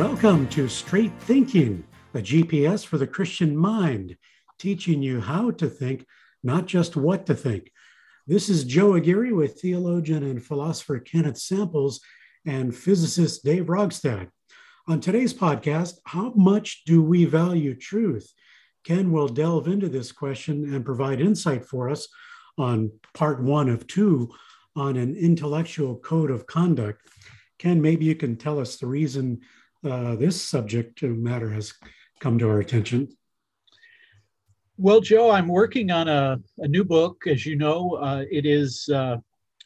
Welcome to Straight Thinking, a GPS for the Christian mind, teaching you how to think, not just what to think. This is Joe Aguirre with theologian and philosopher Kenneth Samples and physicist Dave Rogstad. On today's podcast, how much do we value truth? Ken will delve into this question and provide insight for us on part one of two on an intellectual code of conduct. Ken, maybe you can tell us the reason this subject matter has come to our attention. Well, Joe, I'm working on a new book. As you know, it is the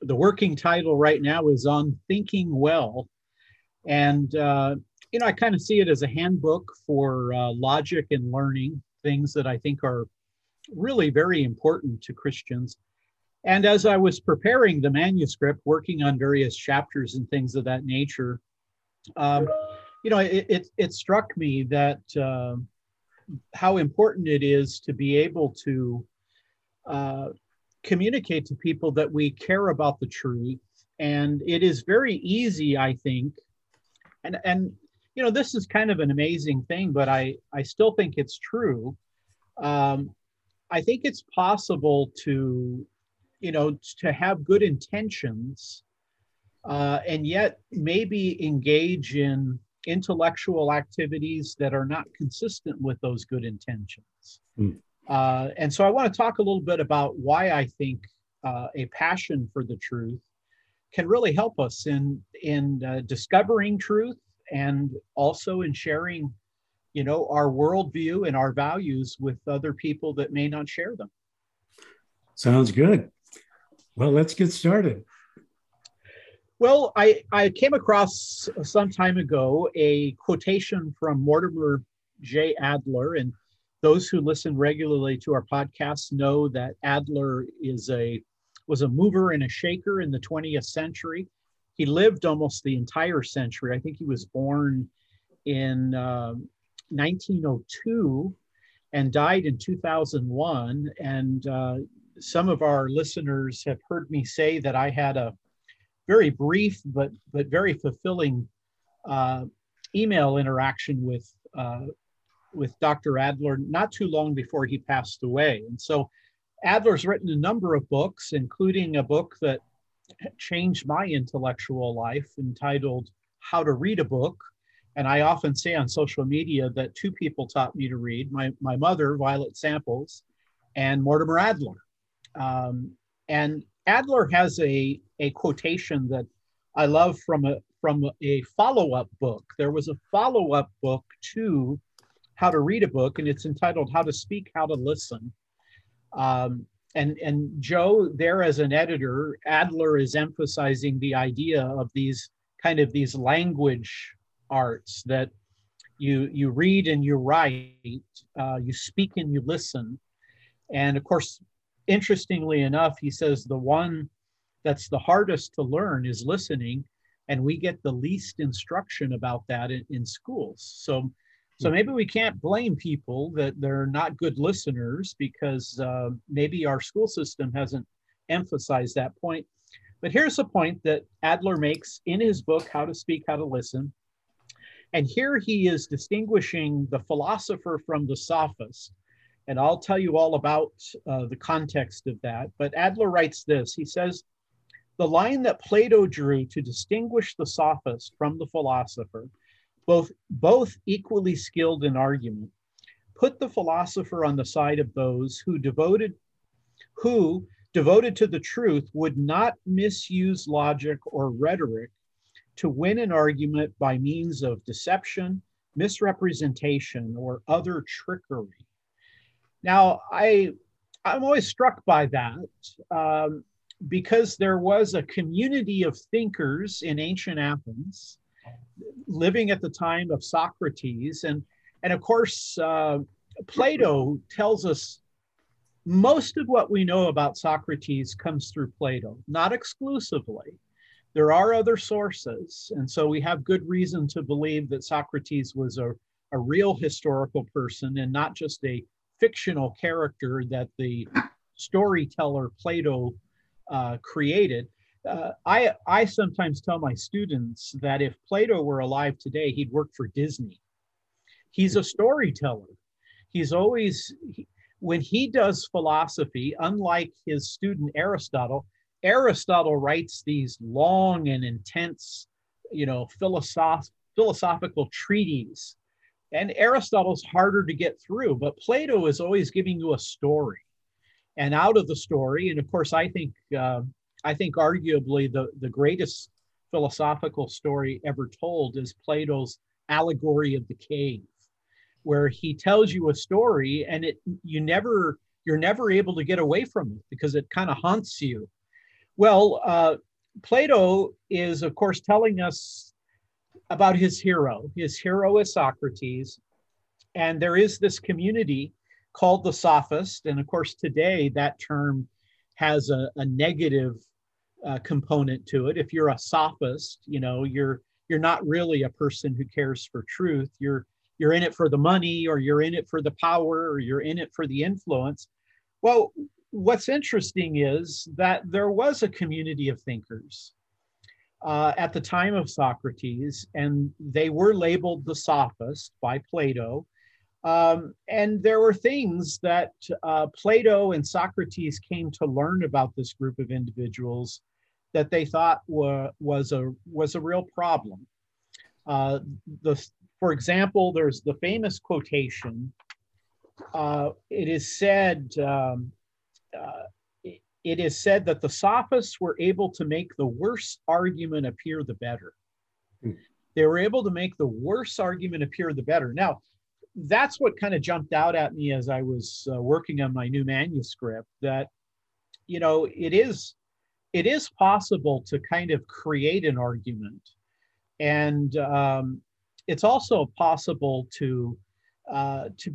working title right now is On Thinking Well. And, you know, I kind of see it as a handbook for logic and learning, things that I think are really very important to Christians. And as I was preparing the manuscript, working on various chapters and things of that nature, you know, it struck me that how important it is to be able to communicate to people that we care about the truth. And it is very easy, I think, and you know, this is kind of an amazing thing, but I still think it's true. I think it's possible to, you know, to have good intentions and yet maybe engage in intellectual activities that are not consistent with those good intentions. And so I want to talk a little bit about why I think a passion for the truth can really help us in discovering truth and also in sharing, you know, our worldview and our values with other people that may not share them. Sounds good. Well, let's get started. Well, I came across some time ago a quotation from Mortimer J. Adler, and those who listen regularly to our podcast know that Adler was a mover and a shaker in the 20th century. He lived almost the entire century. I think he was born in 1902 and died in 2001. And some of our listeners have heard me say that I had a very brief but very fulfilling email interaction with Dr. Adler not too long before he passed away. And so Adler's written a number of books, including a book that changed my intellectual life entitled How to Read a Book. And I often say on social media that two people taught me to read, my mother, Violet Samples, and Mortimer Adler. And Adler has a quotation that I love from a follow-up book. There was a follow-up book to How to Read a Book, and it's entitled How to Speak, How to Listen. And Joe, there as an editor, Adler is emphasizing the idea of these language arts that you read and you write, you speak and you listen. And of course, interestingly enough, he says the one that's the hardest to learn is listening, and we get the least instruction about that in schools. So maybe we can't blame people that they're not good listeners because maybe our school system hasn't emphasized that point. But here's a point that Adler makes in his book, How to Speak, How to Listen. And here he is distinguishing the philosopher from the sophist. And I'll tell you all about the context of that. But Adler writes this. He says, the line that Plato drew to distinguish the sophist from the philosopher, both equally skilled in argument, put the philosopher on the side of those who, devoted to the truth, would not misuse logic or rhetoric to win an argument by means of deception, misrepresentation, or other trickery. Now, I'm always struck by that because there was a community of thinkers in ancient Athens living at the time of Socrates. And of course, Plato tells us most of what we know about Socrates comes through Plato, not exclusively. There are other sources. And so we have good reason to believe that Socrates was a real historical person and not just a fictional character that the storyteller Plato created. I sometimes tell my students that if Plato were alive today, he'd work for Disney. He's a storyteller. He's always, when he does philosophy, unlike his student Aristotle, Aristotle writes these long and intense, you know, philosophical treatises. And Aristotle's harder to get through, but Plato is always giving you a story. And out of the story, and of course, I think arguably the greatest philosophical story ever told is Plato's Allegory of the Cave, where he tells you a story and you're never able to get away from it because it kind of haunts you. Well, Plato is, of course, telling us about his hero. His hero is Socrates, and there is this community called the Sophist, and of course today that term has a negative component to it. If you're a sophist, you know, you're not really a person who cares for truth. You're in it for the money, or you're in it for the power, or you're in it for the influence. Well, what's interesting is that there was a community of thinkers at the time of Socrates, and they were labeled the Sophist by Plato. And there were things that Plato and Socrates came to learn about this group of individuals that they thought was a real problem. For example, there's the famous quotation. It is said, that the sophists were able to make the worse argument appear the better. They were able to make the worse argument appear the better. Now, that's what kind of jumped out at me as I was working on my new manuscript, that, you know, it is possible to kind of create an argument. And it's also possible to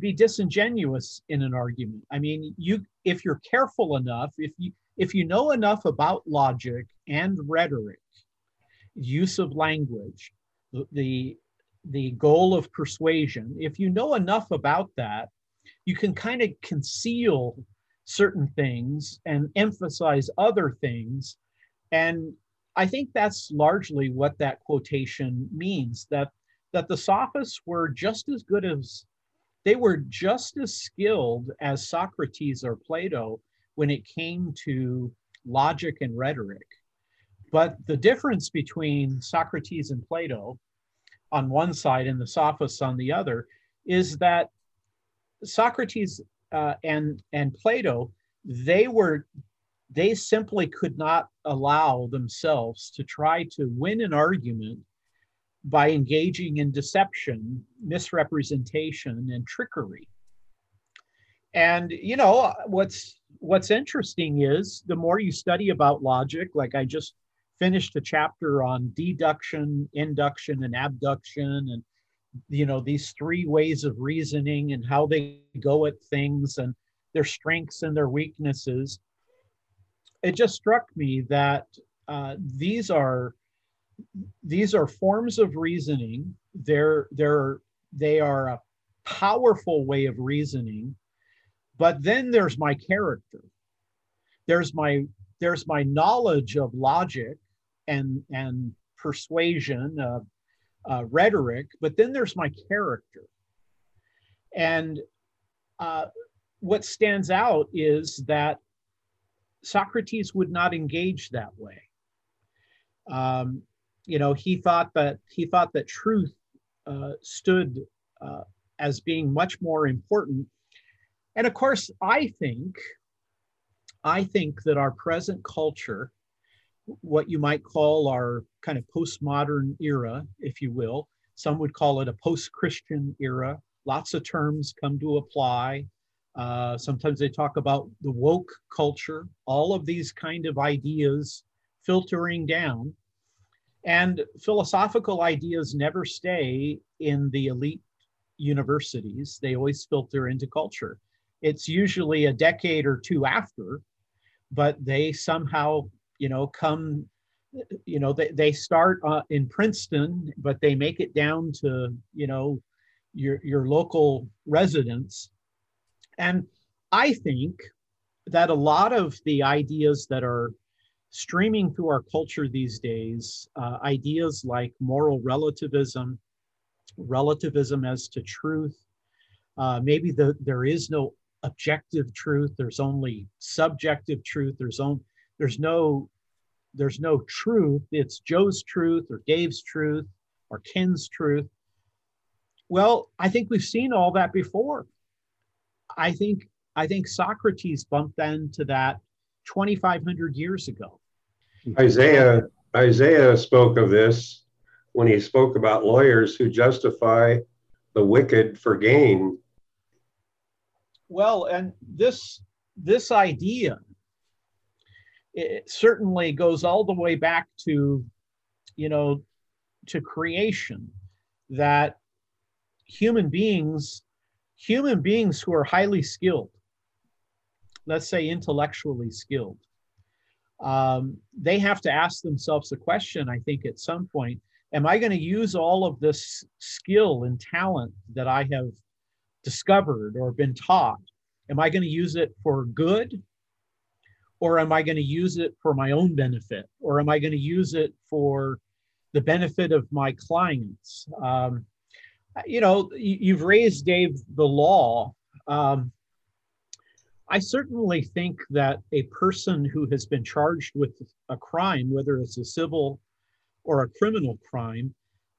be disingenuous in an argument. I mean, if you're careful enough, if you know enough about logic and rhetoric, use of language, the goal of persuasion, if you know enough about that, you can kind of conceal certain things and emphasize other things. And I think that's largely what that quotation means, that the sophists were just as skilled as Socrates or Plato when it came to logic and rhetoric. But the difference between Socrates and Plato on one side and the sophists on the other is that Socrates and Plato, they simply could not allow themselves to try to win an argument by engaging in deception, misrepresentation, and trickery. And you know, what's interesting is the more you study about logic, like I just finished a chapter on deduction, induction, and abduction, and you know, these three ways of reasoning and how they go at things and their strengths and their weaknesses. It just struck me that these are forms of reasoning. They are a powerful way of reasoning, but then there's my character. There's my knowledge of logic and persuasion, rhetoric, but then there's my character. And what stands out is that Socrates would not engage that way. You know, he thought that truth stood as being much more important. And of course, I think that our present culture, what you might call our kind of postmodern era, if you will, some would call it a post-Christian era. Lots of terms come to apply. Sometimes they talk about the woke culture, all of these kind of ideas filtering down. And philosophical ideas never stay in the elite universities. They always filter into culture. It's usually a decade or two after, but they somehow, you know, come, you know, they start in Princeton, but they make it down to, you know, your local residents. And I think that a lot of the ideas that are streaming through our culture these days, ideas like moral relativism, relativism as to truth, maybe there is no objective truth, there's only subjective truth, there's no truth, it's Joe's truth or Dave's truth or Ken's truth. Well, I think we've seen all that before. I think Socrates bumped into that 2,500 years ago. Isaiah spoke of this when he spoke about lawyers who justify the wicked for gain. Well, and this idea, it certainly goes all the way back to, to creation, that human beings who are highly skilled, let's say intellectually skilled, they have to ask themselves the question, I think at some point, am I going to use all of this skill and talent that I have discovered or been taught? Am I going to use it for good? Or am I going to use it for my own benefit? Or am I going to use it for the benefit of my clients? You've raised, Dave, the law. I certainly think that a person who has been charged with a crime, whether it's a civil or a criminal crime,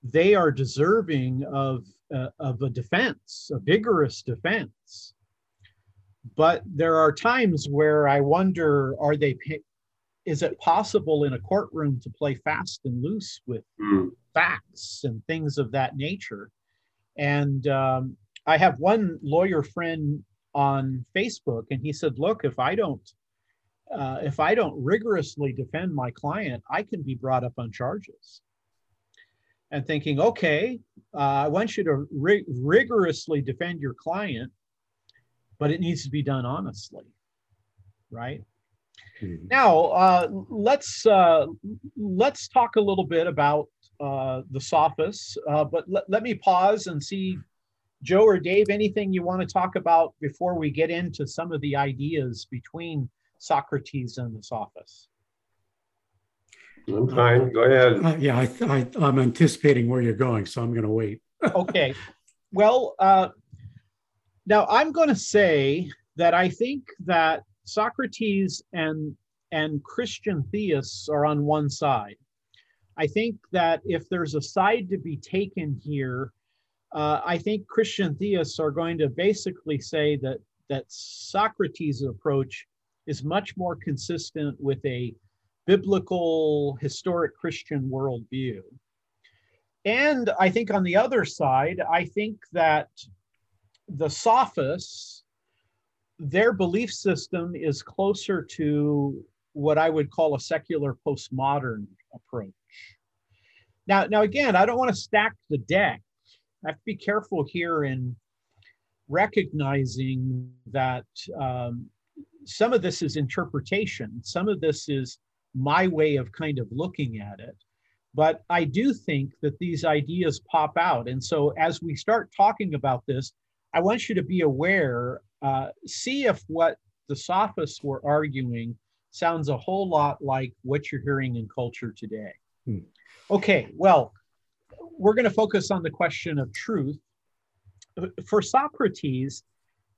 they are deserving of a defense, a vigorous defense. But there are times where I wonder, is it possible in a courtroom to play fast and loose with facts and things of that nature? And I have one lawyer friend on Facebook, and he said, "Look, if I don't rigorously defend my client, I can be brought up on charges." And thinking, okay, I want you to rigorously defend your client, but it needs to be done honestly, right? Mm-hmm. Now, let's talk a little bit about the sophists, but let me pause and see, Joe or Dave, anything you want to talk about before we get into some of the ideas between Socrates and the sophists? I'm fine. Go ahead. Yeah, I'm anticipating where you're going, so I'm going to wait. Okay. Well, now I'm going to say that I think that Socrates and Christian theists are on one side. I think that if there's a side to be taken here, I think Christian theists are going to basically say that Socrates' approach is much more consistent with a biblical, historic Christian worldview. And I think on the other side, I think that the sophists, their belief system is closer to what I would call a secular postmodern approach. Now again, I don't want to stack the deck. I have to be careful here in recognizing that some of this is interpretation. Some of this is my way of kind of looking at it. But I do think that these ideas pop out. And so as we start talking about this, I want you to be aware, see if what the sophists were arguing sounds a whole lot like what you're hearing in culture today. Hmm. Okay, well, we're going to focus on the question of truth. For Socrates,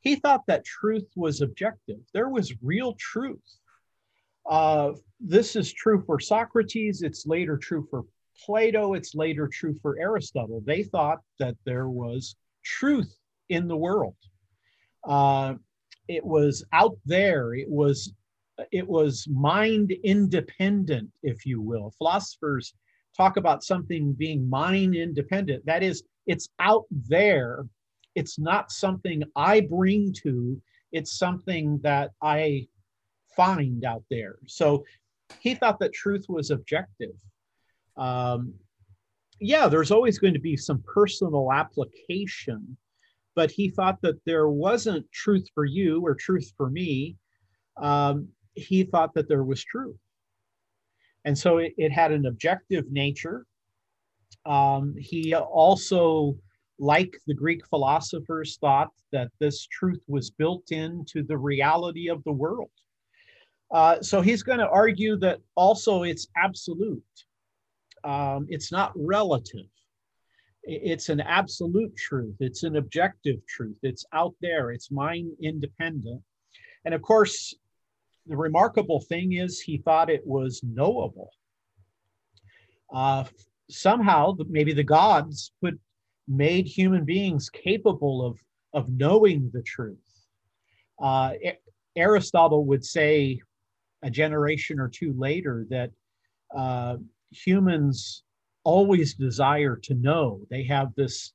he thought that truth was objective. There was real truth. This is true for Socrates. It's later true for Plato. It's later true for Aristotle. They thought that there was truth in the world. It was out there. It was mind independent, if you will. Philosophers talk about something being mind independent. That is, it's out there. It's not something I bring to. It's something that I find out there. So he thought that truth was objective. Yeah, there's always going to be some personal application, but he thought that there wasn't truth for you or truth for me. He thought that there was truth. And so it had an objective nature. He also, like the Greek philosophers, thought that this truth was built into the reality of the world. So he's going to argue that also it's absolute. It's not relative. It's an absolute truth. It's an objective truth. It's out there. It's mind independent. And of course, the remarkable thing is he thought it was knowable. Somehow, maybe the gods made human beings capable of knowing the truth. Aristotle would say a generation or two later that humans always desire to know. They have this.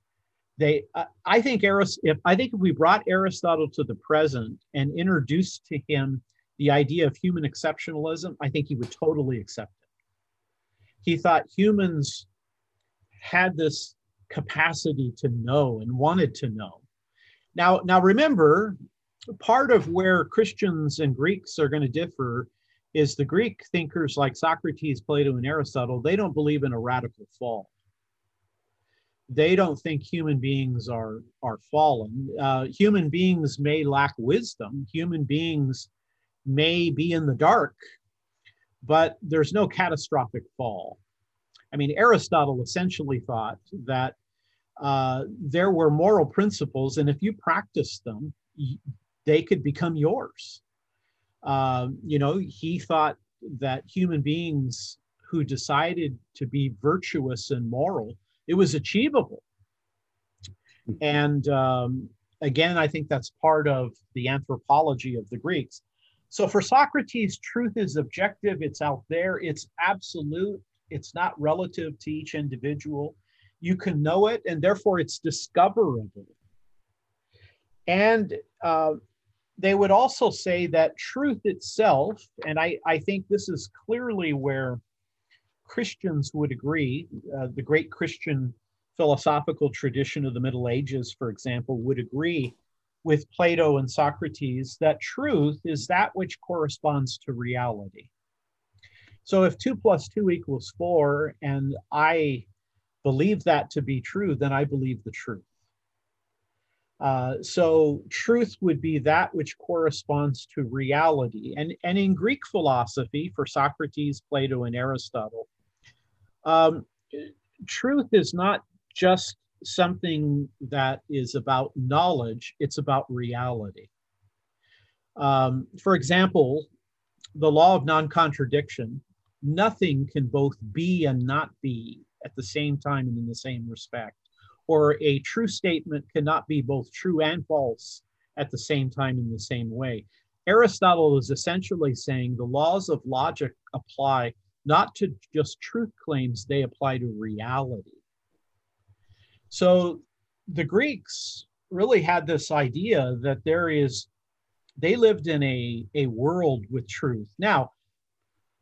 I think if we brought Aristotle to the present and introduced to him the idea of human exceptionalism, I think he would totally accept it. He thought humans had this capacity to know and wanted to know. Now remember, part of where Christians and Greeks are going to differ is the Greek thinkers like Socrates, Plato, and Aristotle, they don't believe in a radical fall. They don't think human beings are fallen. Human beings may lack wisdom. Human beings may be in the dark, but there's no catastrophic fall. I mean, Aristotle essentially thought that there were moral principles, and if you practice them, they could become yours. He thought that human beings who decided to be virtuous and moral, it was achievable. And again, I think that's part of the anthropology of the Greeks. So for Socrates, truth is objective. It's out there. It's absolute. It's not relative to each individual. You can know it, and therefore it's discoverable. And they would also say that truth itself, and I think this is clearly where Christians would agree, the great Christian philosophical tradition of the Middle Ages, for example, would agree with Plato and Socrates that truth is that which corresponds to reality. So if 2 + 2 = 4, and I believe that to be true, then I believe the truth. So truth would be that which corresponds to reality. And in Greek philosophy, for Socrates, Plato, and Aristotle, truth is not just something that is about knowledge, it's about reality. For example, the law of non-contradiction, nothing can both be and not be at the same time and in the same respect. Or a true statement cannot be both true and false at the same time in the same way. Aristotle is essentially saying the laws of logic apply not to just truth claims, they apply to reality. So the Greeks really had this idea that they lived in a world with truth. Now,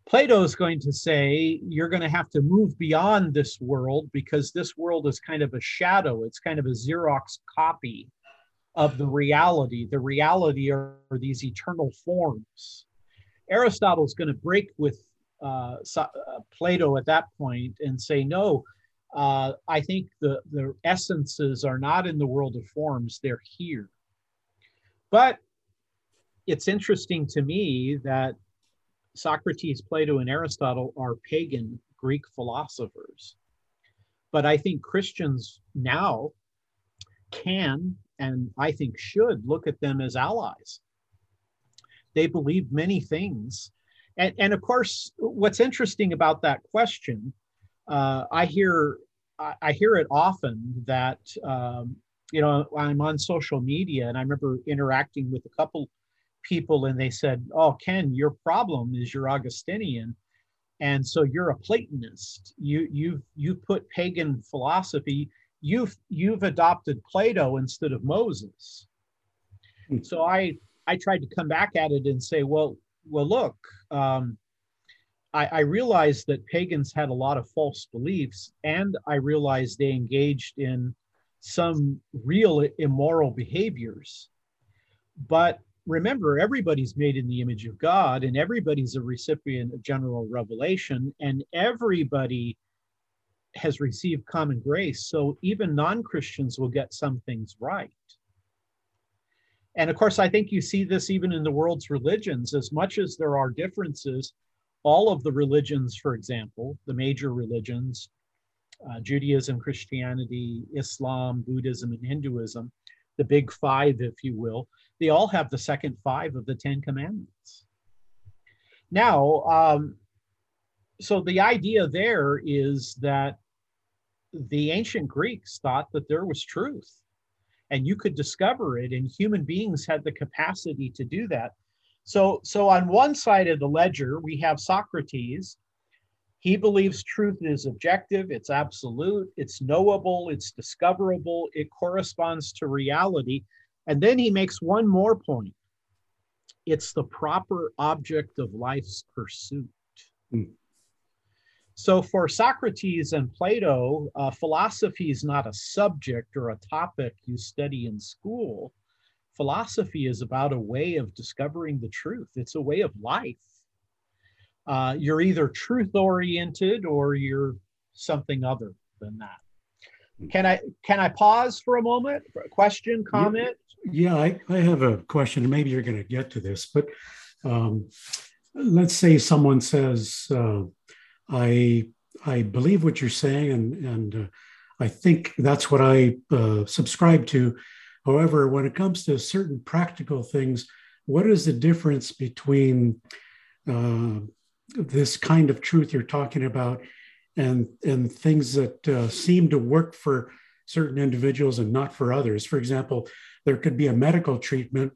Plato is going to say, you're going to have to move beyond this world because this world is kind of a shadow. It's kind of a Xerox copy of the reality. The reality are these eternal forms. Aristotle's going to break with Plato at that point and say, no, I think the essences are not in the world of forms. They're here. But it's interesting to me that Socrates, Plato, and Aristotle are pagan Greek philosophers. But I think Christians now can, and I think should, look at them as allies. They believe many things. And of course, what's interesting about that question, I hear it often that, I'm on social media, and I remember interacting with a couple people, and they said, oh, Ken, your problem is you're Augustinian, and so you're a Platonist. You put pagan philosophy, you've adopted Plato instead of Moses. So I tried to come back at it and say, well look, I realized that pagans had a lot of false beliefs, and I realized they engaged in some real immoral behaviors. But remember, everybody's made in the image of God, and everybody's a recipient of general revelation, and everybody has received common grace. So even non-Christians will get some things right. And of course, I think you see this even in the world's religions. As much as there are differences, all of the religions, for example, the major religions, Judaism, Christianity, Islam, Buddhism, and Hinduism, the big five, if you will, they all have the second five of the Ten Commandments. Now, so the idea there is that the ancient Greeks thought that there was truth, and you could discover it, and human beings had the capacity to do that. So on one side of the ledger, we have Socrates. He believes truth is objective, it's absolute, it's knowable, it's discoverable, it corresponds to reality. And then he makes one more point. It's the proper object of life's pursuit. Mm. So for Socrates and Plato, philosophy is not a subject or a topic you study in school. Philosophy is about a way of discovering the truth. It's a way of life. You're either truth-oriented or you're something other than that. Can I pause for a moment? Question, comment? Yeah, I have a question. Maybe you're going to get to this, but let's say someone says, I believe what you're saying, and I think that's what I subscribe to. However, when it comes to certain practical things, what is the difference between this kind of truth you're talking about and things that seem to work for certain individuals and not for others? For example, there could be a medical treatment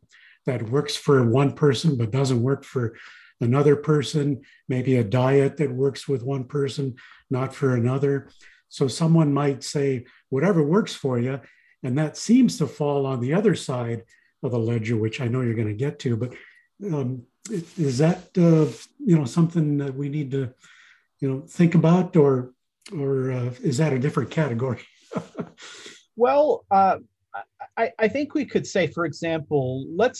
that works for one person but doesn't work for another person, maybe a diet that works with one person, not for another. So someone might say, whatever works for you, and that seems to fall on the other side of the ledger, which I know you're going to get to, but is that, you know, something that we need to, you know, think about, or is that a different category? Well, I think we could say, for example, let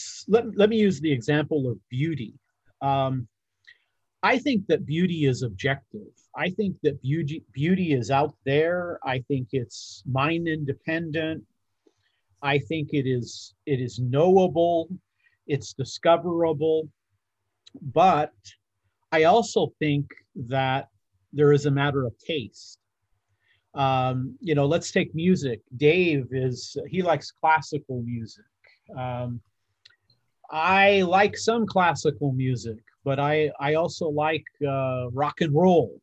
me use the example of beauty. I think that beauty is objective. I think that beauty is out there. I think it's mind independent. I think it is knowable. It's discoverable. But I also think that there is a matter of taste. You know, let's take music. Dave he likes classical music. I like some classical music, but I also like rock and roll.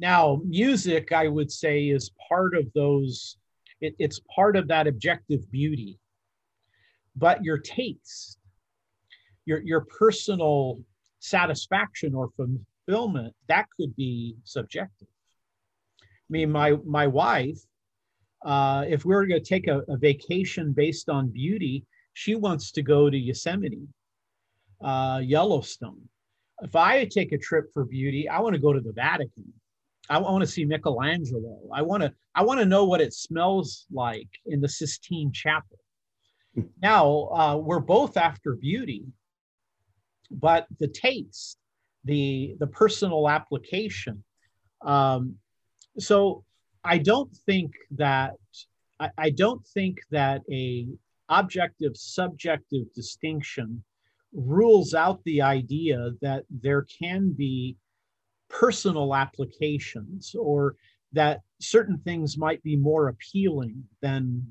Now, music, I would say, is part of those, it's part of that objective beauty. But your taste, your personal satisfaction or fulfillment, that could be subjective. I mean, my wife, if we were going to take a vacation based on beauty, she wants to go to Yosemite, Yellowstone. If I take a trip for beauty, I want to go to the Vatican. I want to see Michelangelo. I want to know what it smells like in the Sistine Chapel. Now, we're both after beauty, but the taste, the personal application. So I don't think that a objective, subjective distinction rules out the idea that there can be personal applications, or that certain things might be more appealing than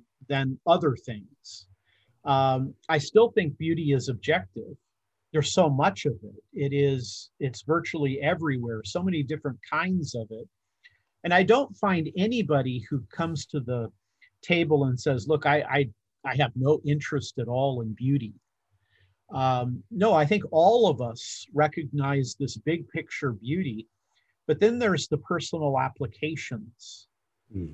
other things. I still think beauty is objective. There's so much of it. It's virtually everywhere, so many different kinds of it. And I don't find anybody who comes to the table and says, look, I have no interest at all in beauty. No, I think all of us recognize this big picture beauty, but then there's the personal applications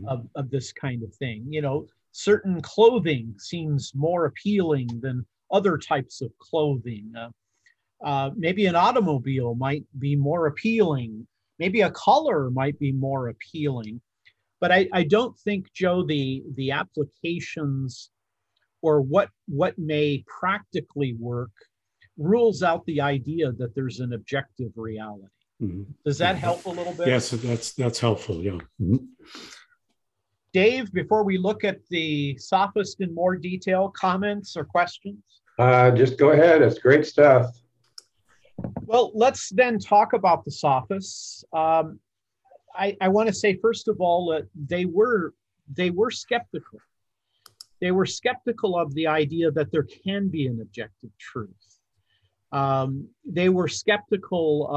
of this kind of thing. You know, certain clothing seems more appealing than other types of clothing. Maybe an automobile might be more appealing. Maybe a color might be more appealing. But I don't think, Joe, the applications or what may practically work rules out the idea that there's an objective reality. Mm-hmm. Does that help a little bit? Yes, that's helpful, yeah. Mm-hmm. Dave, before we look at the sophist in more detail, comments or questions? Just go ahead. It's great stuff. Well, let's then talk about the sophists. I want to say, first of all, that they were skeptical. They were skeptical of the idea that there can be an objective truth. They were skeptical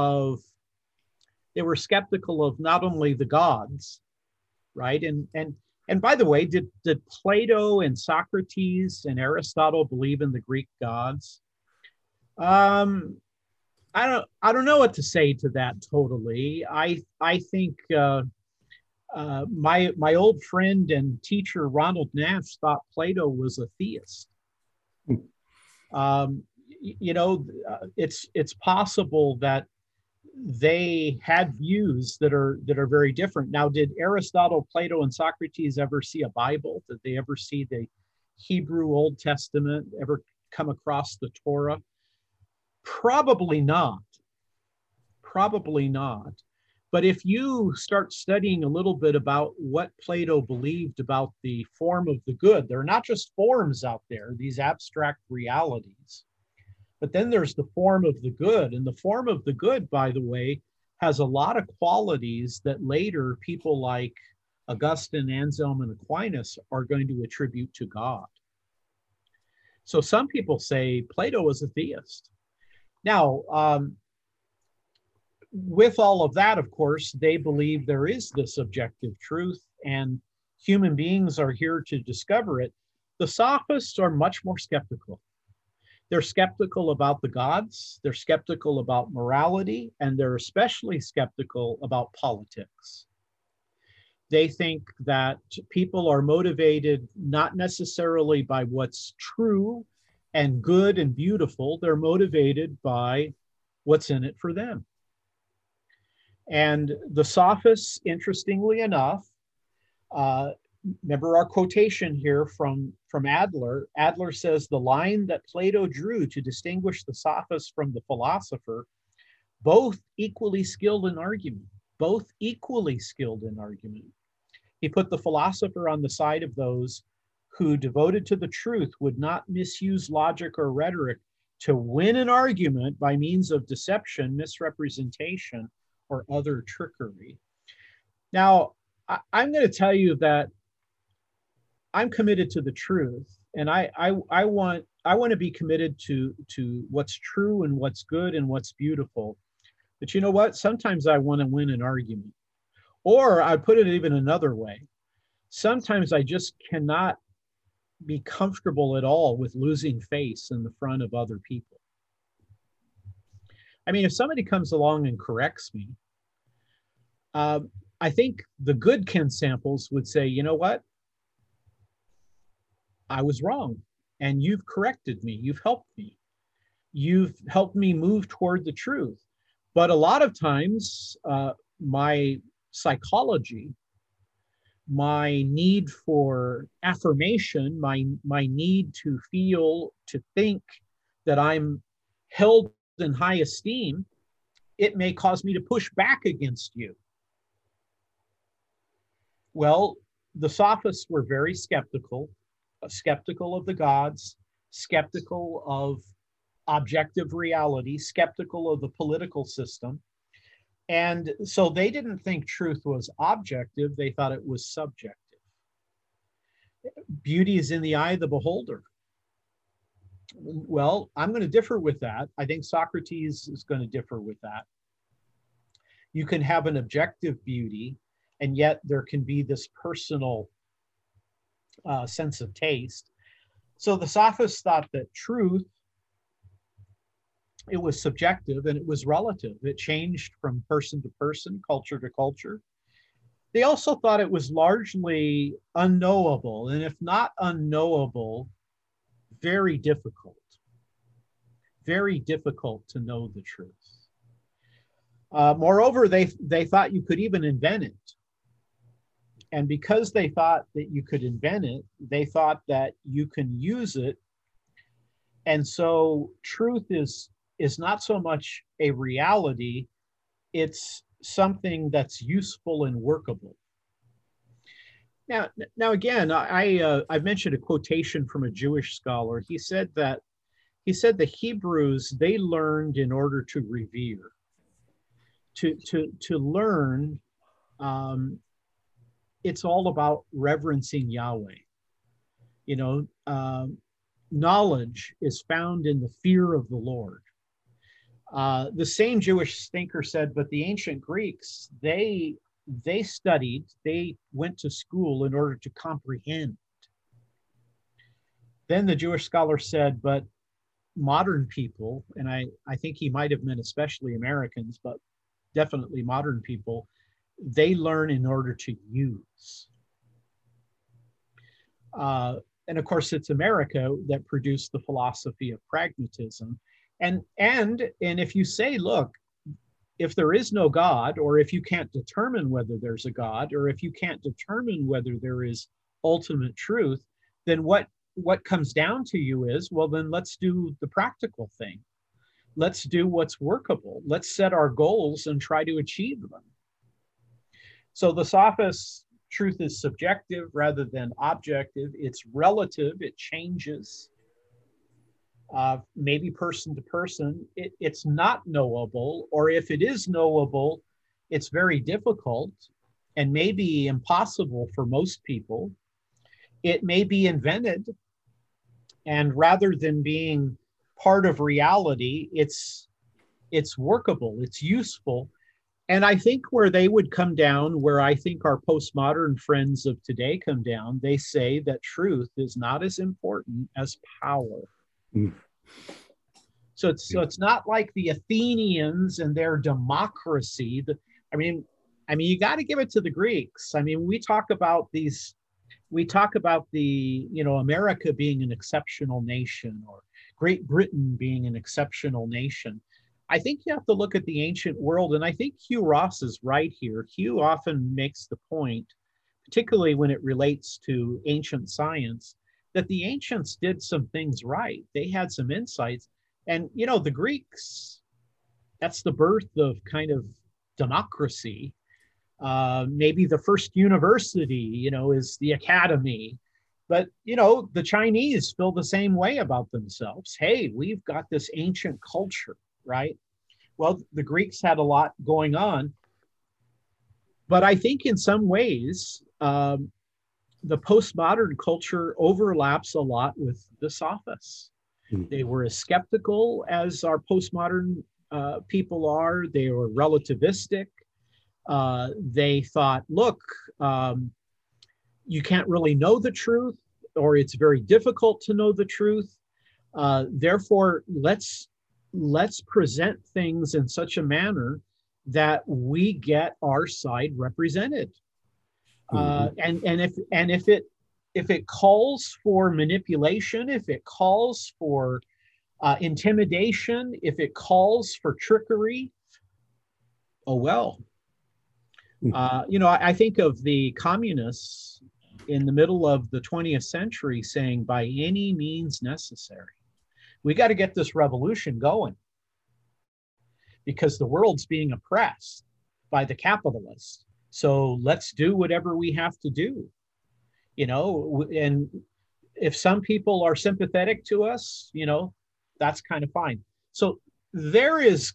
of not only the gods, right? And by the way, did Plato and Socrates and Aristotle believe in the Greek gods? I don't know what to say to that totally. I think my old friend and teacher Ronald Nash thought Plato was a theist. You know, it's possible that they had views that are very different. Now, did Aristotle, Plato, and Socrates ever see a Bible? Did they ever see the Hebrew Old Testament? Ever come across the Torah? Probably not. Probably not. But if you start studying a little bit about what Plato believed about the form of the good, there are not just forms out there, these abstract realities. But then there's the form of the good. And the form of the good, by the way, has a lot of qualities that later people like Augustine, Anselm, and Aquinas are going to attribute to God. So some people say Plato was a theist. Now, with all of that, of course, they believe there is this objective truth and human beings are here to discover it. The sophists are much more skeptical. They're skeptical about the gods, they're skeptical about morality, and they're especially skeptical about politics. They think that people are motivated not necessarily by what's true and good and beautiful, they're motivated by what's in it for them. And the sophists, interestingly enough, remember our quotation here from Adler. Adler says, the line that Plato drew to distinguish the sophist from the philosopher, both equally skilled in argument, both equally skilled in argument. He put the philosopher on the side of those who, devoted to the truth, would not misuse logic or rhetoric to win an argument by means of deception, misrepresentation, or other trickery. Now, I'm going to tell you that I'm committed to the truth, and I want to be committed to what's true and what's good and what's beautiful. But you know what? Sometimes I want to win an argument. Or I put it even another way. Sometimes I just cannot be comfortable at all with losing face in the front of other people. I mean, if somebody comes along and corrects me, I think the good Ken Samples would say, you know what? I was wrong, and you've corrected me. You've helped me. You've helped me move toward the truth. But a lot of times, my psychology, my need for affirmation, my need to feel, to think that I'm held in high esteem, it may cause me to push back against you. Well, the sophists were very skeptical. Skeptical of the gods, skeptical of objective reality, skeptical of the political system. And so they didn't think truth was objective, they thought it was subjective. Beauty is in the eye of the beholder. Well, I'm going to differ with that. I think Socrates is going to differ with that. You can have an objective beauty, and yet there can be this personal sense of taste. So the sophists thought that truth, it was subjective and it was relative. It changed from person to person, culture to culture. They also thought it was largely unknowable, and if not unknowable, very difficult to know the truth. Moreover, they thought you could even invent it. And because they thought that you could invent it, they thought that you can use it. And so truth is not so much a reality, it's something that's useful and workable. Now again, I've mentioned a quotation from a Jewish scholar. He said the Hebrews, they learned in order to revere, to learn. It's all about reverencing Yahweh. You know, knowledge is found in the fear of the Lord. The same Jewish thinker said, but the ancient Greeks, they studied, they went to school in order to comprehend. Then the Jewish scholar said, but modern people, and I think he might have meant especially Americans, but definitely modern people, they learn in order to use. And of course, it's America that produced the philosophy of pragmatism. And if you say, look, if there is no God, or if you can't determine whether there's a God, or if you can't determine whether there is ultimate truth, then what comes down to you is, well, then let's do the practical thing. Let's do what's workable. Let's set our goals and try to achieve them. So the sophists, truth is subjective rather than objective. It's relative, it changes, maybe person to person. It's not knowable, or if it is knowable, it's very difficult and maybe impossible for most people. It may be invented, and rather than being part of reality, it's workable, it's useful. And I think where they would come down, where I think our postmodern friends of today come down, they say that truth is not as important as power. Mm. So it's not like the Athenians and their democracy. I mean, you got to give it to the Greeks. I mean, we talk about the, you know, America being an exceptional nation, or Great Britain being an exceptional nation. I think you have to look at the ancient world, and I think Hugh Ross is right here. Hugh often makes the point, particularly when it relates to ancient science, that the ancients did some things right. They had some insights. And, you know, the Greeks, that's the birth of kind of democracy. Maybe the first university, you know, is the academy. But, you know, the Chinese feel the same way about themselves. Hey, we've got this ancient culture. Right? Well, the Greeks had a lot going on, but I think in some ways, the postmodern culture overlaps a lot with the sophists. Mm. They were as skeptical as our postmodern people are. They were relativistic. They thought, look, you can't really know the truth, or it's very difficult to know the truth. Therefore, let's present things in such a manner that we get our side represented. Mm-hmm. And if it calls for manipulation, if it calls for intimidation, if it calls for trickery, oh well. Mm-hmm. You know, I think of the communists in the middle of the 20th century saying, by any means necessary. We got to get this revolution going because the world's being oppressed by the capitalists. So let's do whatever we have to do, you know, and if some people are sympathetic to us, you know, that's kind of fine. So there's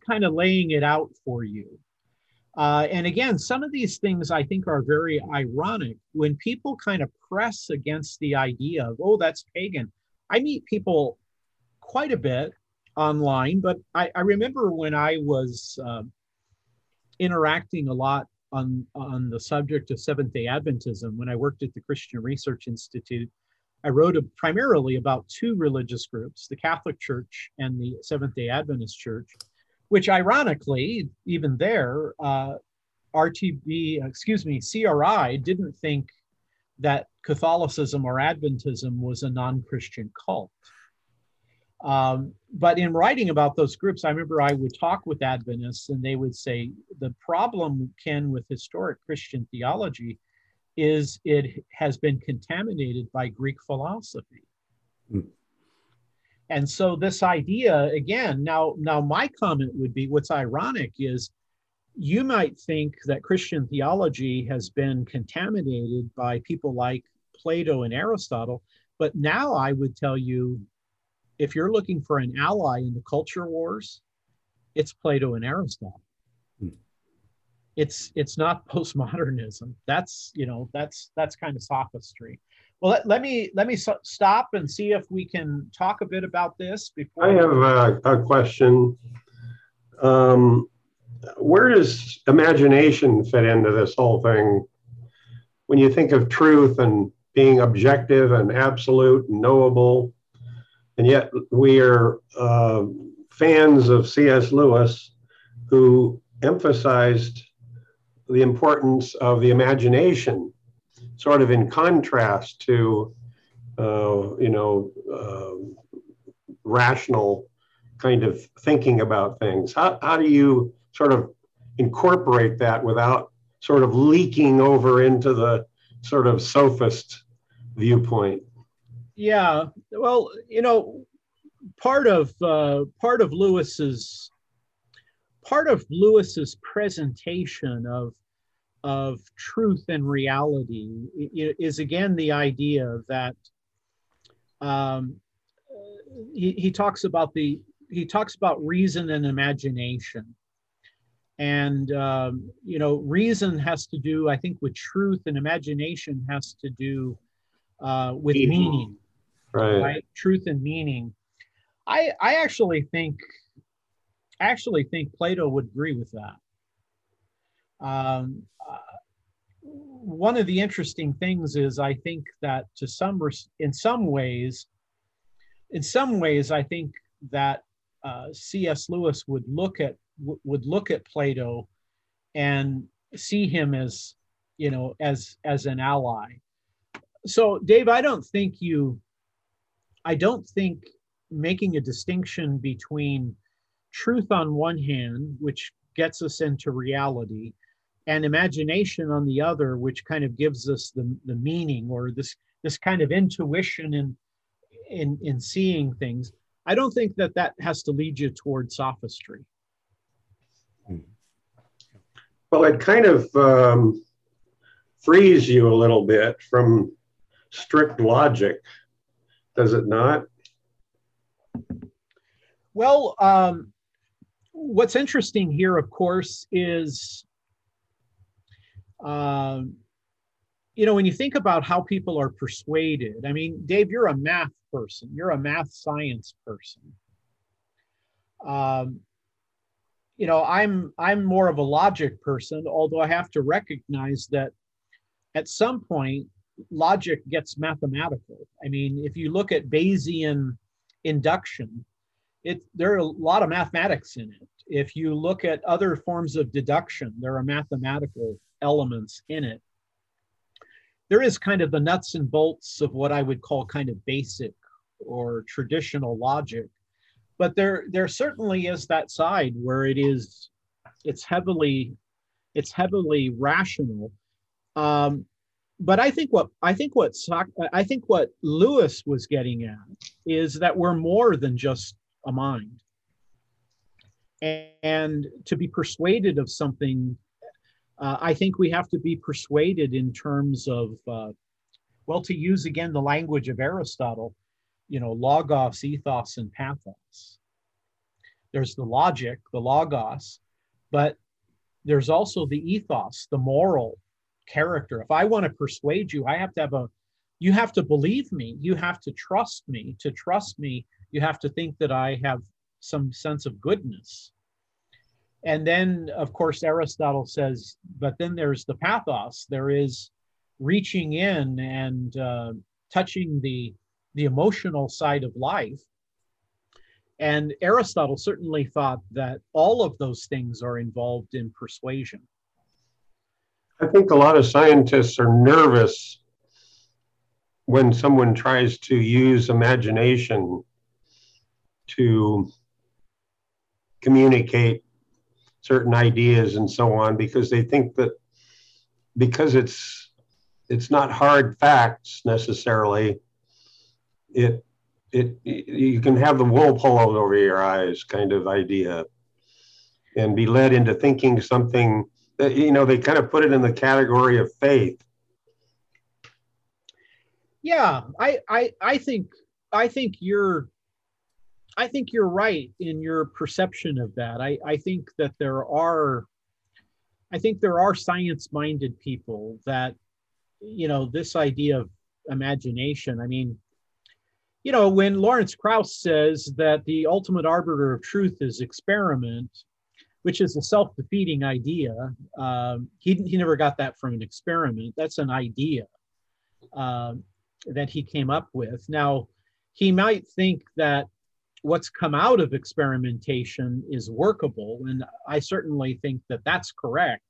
kind of laying it out for you. And again, some of these things I think are very ironic when people kind of press against the idea of, oh, that's pagan. I meet people quite a bit online, but I remember when I was interacting a lot on the subject of Seventh-day Adventism, when I worked at the Christian Research Institute, I wrote primarily about two religious groups, the Catholic Church and the Seventh-day Adventist Church, which ironically, even there, CRI didn't think that Catholicism or Adventism was a non-Christian cult. But in writing about those groups, I remember I would talk with Adventists and they would say, the problem, Ken, with historic Christian theology is it has been contaminated by Greek philosophy. Mm. And so this idea, again, now my comment would be, what's ironic is you might think that Christian theology has been contaminated by people like Plato and Aristotle, but now I would tell you, if you're looking for an ally in the culture wars, it's Plato and Aristotle. It's not postmodernism. That's, you know, that's kind of sophistry. Well, let me stop and see if we can talk a bit about this before. I have a question. Where does imagination fit into this whole thing? When you think of truth and being objective and absolute and knowable, and yet we are fans of C.S. Lewis, who emphasized the importance of the imagination, sort of in contrast to, rational kind of thinking about things. How do you sort of incorporate that without sort of leaking over into the sort of sophist viewpoint? Yeah, well, part of Lewis's presentation of truth and reality is again the idea that he talks about reason and imagination, and reason has to do, I think, with truth, and imagination has to do with meaning. Right? Truth and meaning. I actually think Plato would agree with that. One of the interesting things is, I think that in some ways, I think that C.S. Lewis would look at Plato and see him as an ally. So, Dave, I don't think making a distinction between truth on one hand, which gets us into reality, and imagination on the other, which kind of gives us the meaning, or this kind of intuition in seeing things. I don't think that has to lead you toward sophistry. Well, it kind of frees you a little bit from strict logic, does it not? Well, what's interesting here, of course, is, when you think about how people are persuaded, I mean, Dave, you're a math person. You're a math science person. I'm more of a logic person, although I have to recognize that at some point, logic gets mathematical. I mean, if you look at Bayesian induction, there are a lot of mathematics in it. If you look at other forms of deduction, there are mathematical elements in it. There is kind of the nuts and bolts of what I would call kind of basic or traditional logic. But there certainly is that side where it's heavily rational. But I think what Lewis was getting at is that we're more than just a mind, and to be persuaded of something, I think we have to be persuaded in terms of, to use again the language of Aristotle, logos, ethos, and pathos. There's the logic, the logos, but there's also the ethos, the moral character. If I want to persuade you, you have to believe me. You have to trust me. To trust me, you have to think that I have some sense of goodness. And then, of course, Aristotle says, but then there's the pathos. There is reaching in and touching the emotional side of life. And Aristotle certainly thought that all of those things are involved in persuasion. I think a lot of scientists are nervous when someone tries to use imagination to communicate certain ideas and so on, because they think that because it's not hard facts necessarily, you can have the wool pulled over your eyes kind of idea. and be led into thinking something that, you know, they kind of put it in the category of faith. Yeah, I think you're right in your perception of that. I think there are science-minded people that, you know, this idea of imagination. I mean, you know, when Lawrence Krauss says that the ultimate arbiter of truth is experiment, which is a self-defeating idea, he never got that from an experiment. That's an idea that he came up with. Now, he might think that what's come out of experimentation is workable, and I certainly think that that's correct.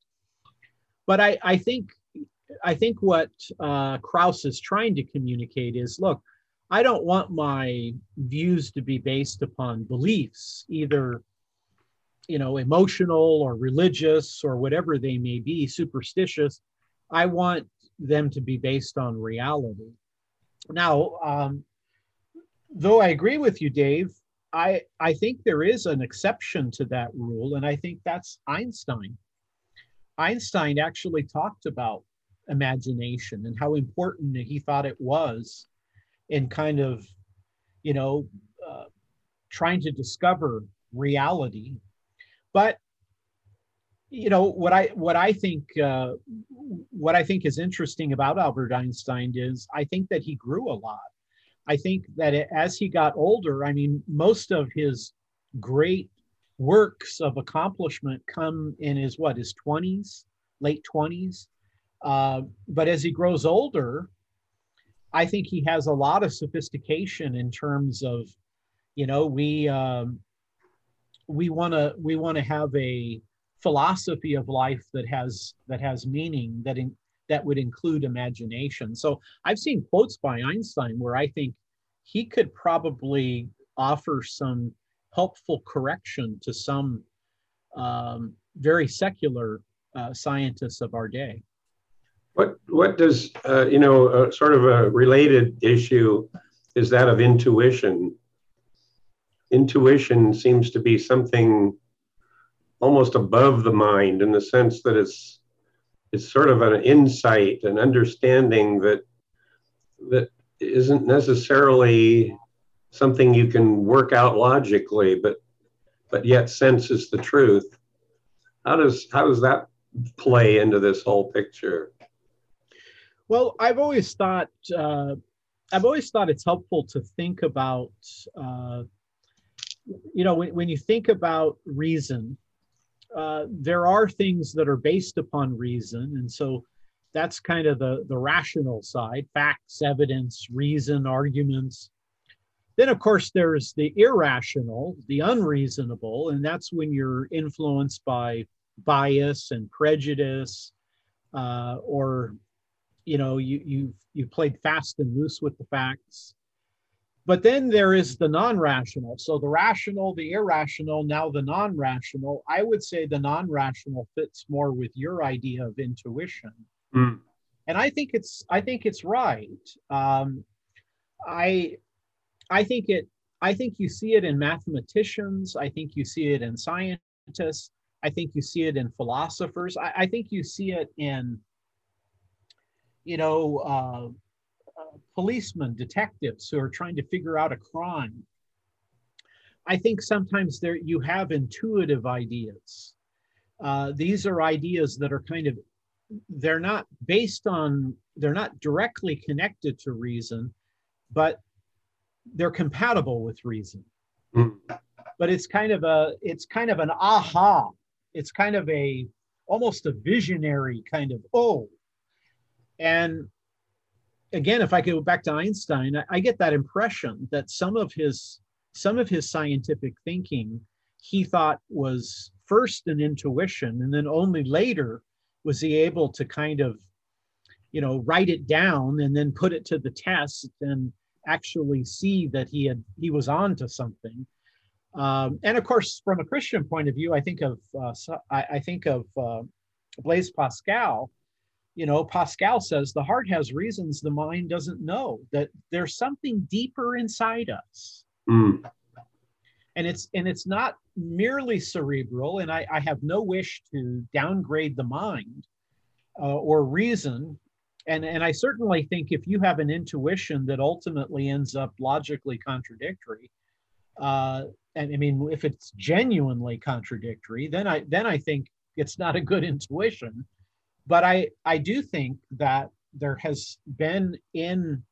But I think what Krauss is trying to communicate is, look, I don't want my views to be based upon beliefs, either, you know, emotional or religious or whatever they may be, superstitious. I want them to be based on reality. Now, though I agree with you, Dave, I think there is an exception to that rule, and I think that's Einstein. Einstein actually talked about imagination and how important he thought it was in kind of, you know, trying to discover reality. But, you know, what I think is interesting about Albert Einstein is I think that he grew a lot. I think that as he got older, I mean, most of his great works of accomplishment come in his 20s, late 20s. But as he grows older, I think he has a lot of sophistication in terms of, you know, we want to have a philosophy of life that has meaning, that would include imagination. So I've seen quotes by Einstein where I think he could probably offer some helpful correction to some very secular scientists of our day. What does, you know, sort of a related issue is that of intuition. Intuition seems to be something almost above the mind, in the sense that it's sort of an insight, an understanding that isn't necessarily something you can work out logically, but yet senses the truth. How does that play into this whole picture? Well, I've always thought it's helpful to think about, you know, when you think about reason, there are things that are based upon reason. And so that's kind of the rational side: facts, evidence, reason, arguments. Then, of course, there's the irrational, the unreasonable, and that's when you're influenced by bias and prejudice, or, you know, you played fast and loose with the facts. But then there is the non-rational. So the rational, the irrational, now the non-rational. I would say the non-rational fits more with your idea of intuition. Mm. And I think it's right. I think you see it in mathematicians. I think you see it in scientists. I think you see it in philosophers. I think you see it in, you know, policemen, detectives who are trying to figure out a crime. I think sometimes you have intuitive ideas. These are ideas that are kind of, they're not directly connected to reason, but they're compatible with reason. Mm. But it's kind of an aha. It's kind of almost a visionary kind of, oh. And again, if I could go back to Einstein, I get that impression that some of his scientific thinking he thought was first an intuition, and then only later was he able to kind of, you know, write it down and then put it to the test and actually see that he was onto something. And of course, from a Christian point of view, I think of Blaise Pascal. You know, Pascal says the heart has reasons the mind doesn't know, that there's something deeper inside us. Mm. And it's not merely cerebral, and I have no wish to downgrade the mind or reason. And I certainly think if you have an intuition that ultimately ends up logically contradictory, and I mean, if it's genuinely contradictory, then I think it's not a good intuition. But I do think that there has been in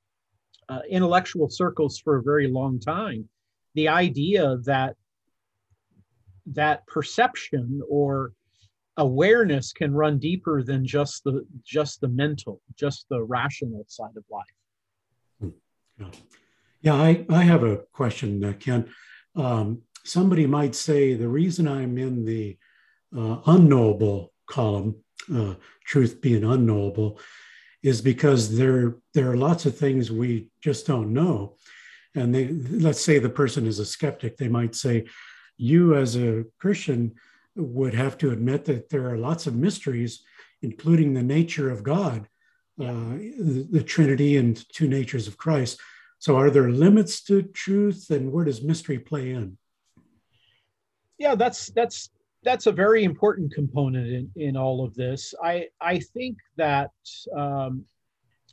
intellectual circles for a very long time the idea that perception or awareness can run deeper than just the mental, just the rational side of life. Yeah, I have a question, Ken. Somebody might say the reason I'm in the unknowable column, truth being unknowable, is because there are lots of things we just don't know. And they, let's say the person is a skeptic, they might say, you as a Christian would have to admit that there are lots of mysteries, including the nature of God, the Trinity and two natures of Christ. So are there limits to truth, and where does mystery play in? Yeah, that's a very important component in all of this. I think that,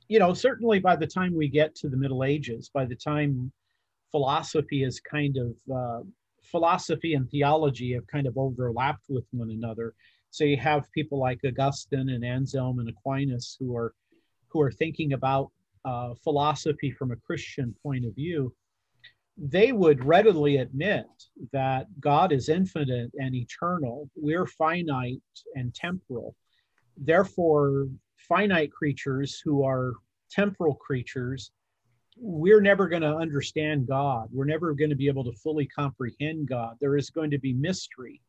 you know, certainly by the time we get to the Middle Ages, by the time philosophy is kind of, philosophy and theology have kind of overlapped with one another. So you have people like Augustine and Anselm and Aquinas who are thinking about philosophy from a Christian point of view. They would readily admit that God is infinite and eternal. We're finite and temporal. Therefore, finite creatures who are temporal creatures, we're never going to understand God. We're never going to be able to fully comprehend God. There is going to be mystery.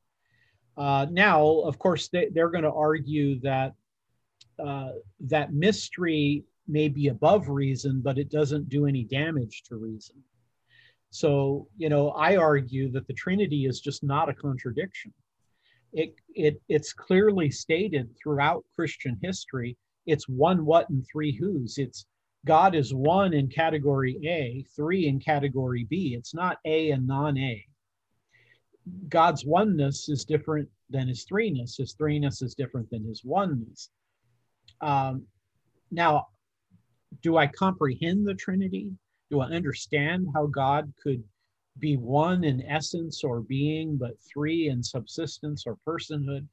Now, of course, they're going to argue that that mystery may be above reason, but it doesn't do any damage to reason. So, you know, I argue that the Trinity is just not a contradiction. It's clearly stated throughout Christian history. It's one what and three who's. It's God is one in category A, three in category B. It's not A and non-A. God's oneness is different than his threeness. His threeness is different than his oneness. Now, do I comprehend the Trinity? Do I understand how God could be one in essence or being, but three in subsistence or personhood?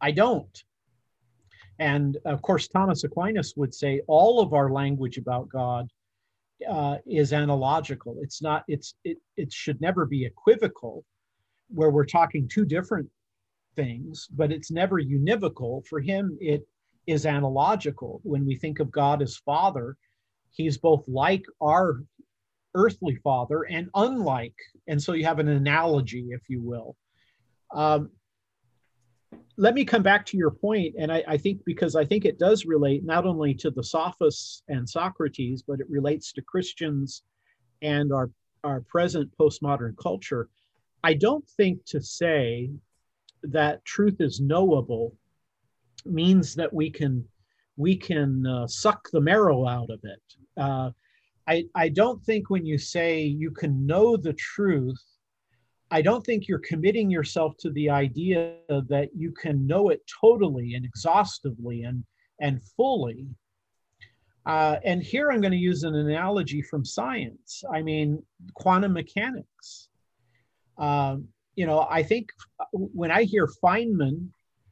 I don't. And of course, Thomas Aquinas would say all of our language about God is analogical. It's not. It should never be equivocal, where we're talking two different things, but it's never univocal. For him, it is analogical. When we think of God as Father, he's both like our earthly Father and unlike. And so you have an analogy, if you will. Let me come back to your point, and I think, because I think it does relate not only to the sophists and Socrates, but it relates to Christians and our present postmodern culture. I don't think to say that truth is knowable means that we can suck the marrow out of it. I don't think when you say you can know the truth, I don't think you're committing yourself to the idea that you can know it totally and exhaustively and fully. And here I'm going to use an analogy from science. I mean, quantum mechanics. You know, I think when I hear Feynman,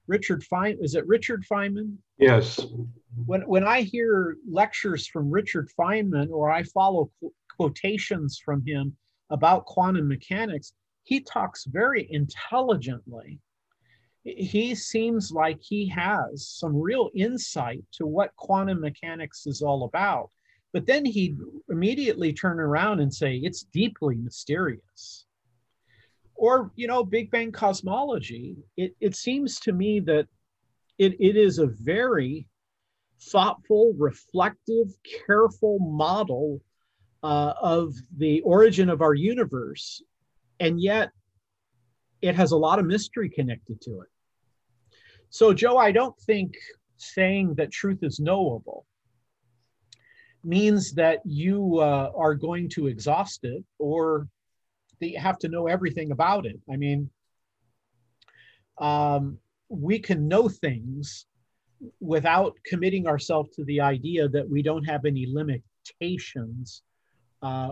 is it Richard Feynman? Yes. When I hear lectures from Richard Feynman, or I follow quotations from him about quantum mechanics, he talks very intelligently. He seems like he has some real insight to what quantum mechanics is all about. But then he'd immediately turn around and say, it's deeply mysterious. Or, you know, Big Bang cosmology. It seems to me that it is a very thoughtful, reflective, careful model of the origin of our universe. And yet, it has a lot of mystery connected to it. So, Joe, I don't think saying that truth is knowable means that you are going to exhaust it or that you have to know everything about it. I mean, we can know things without committing ourselves to the idea that we don't have any limitations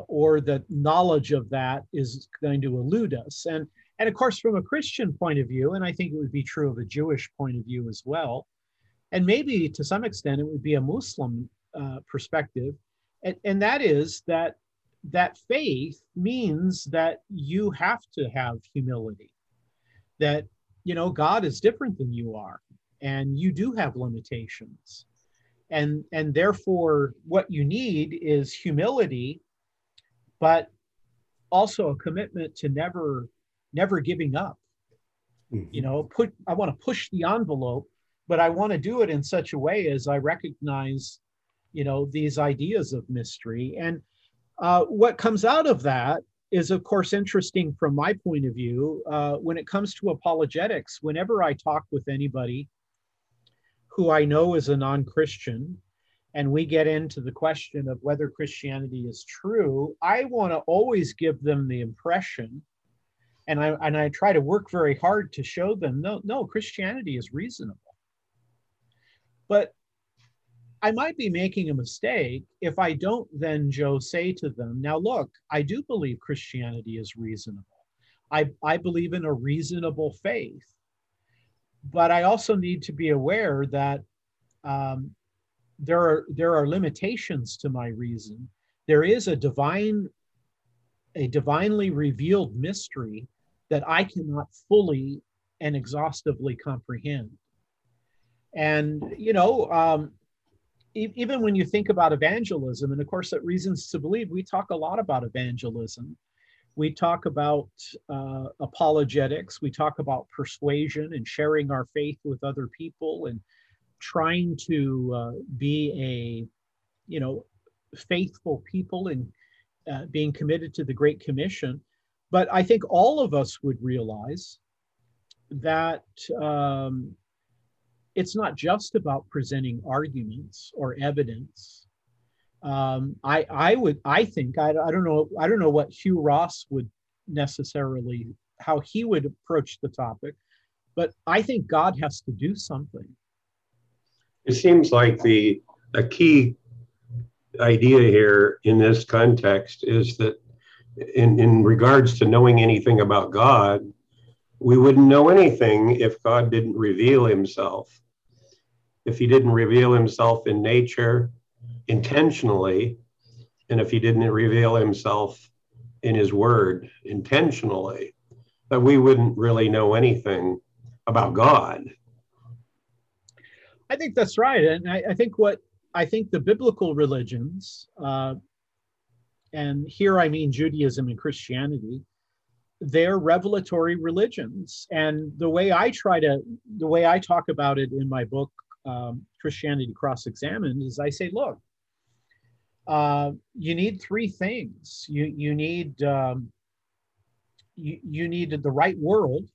or that knowledge of that is going to elude us. And of course, from a Christian point of view, and I think it would be true of a Jewish point of view as well, and maybe to some extent it would be a Muslim perspective, and that is that faith means that you have to have humility, that, you know, God is different than you are, and you do have limitations. And therefore, what you need is humility, but also a commitment to never giving up. Mm-hmm. You know, I want to push the envelope, but I want to do it in such a way as I recognize, you know, these ideas of mystery. And what comes out of that is, of course, interesting from my point of view. When it comes to apologetics, whenever I talk with anybody who I know is a non-Christian, and we get into the question of whether Christianity is true, I want to always give them the impression, and I try to work very hard to show them, no, Christianity is reasonable. But I might be making a mistake if I don't then, Joe, say to them, now look, I do believe Christianity is reasonable. I believe in a reasonable faith. But I also need to be aware that there are limitations to my reason. There is a divinely revealed mystery that I cannot fully and exhaustively comprehend. And, you know, even when you think about evangelism, and of course at Reasons to Believe, we talk a lot about evangelism. We talk about apologetics. We talk about persuasion and sharing our faith with other people and trying to be a, you know, faithful people and being committed to the Great Commission. But I think all of us would realize that it's not just about presenting arguments or evidence. I don't know what Hugh Ross would necessarily, how he would approach the topic, but I think God has to do something. It seems like a key idea here in this context is that in regards to knowing anything about God, we wouldn't know anything if God didn't reveal himself. If he didn't reveal himself in nature intentionally, and if he didn't reveal himself in his word intentionally, that we wouldn't really know anything about God. I think that's right. And I think the biblical religions, and here I mean Judaism and Christianity, they're revelatory religions. And the way I talk about it in my book, Christianity Cross-Examined, is I say, look, you need three things. You need the right world.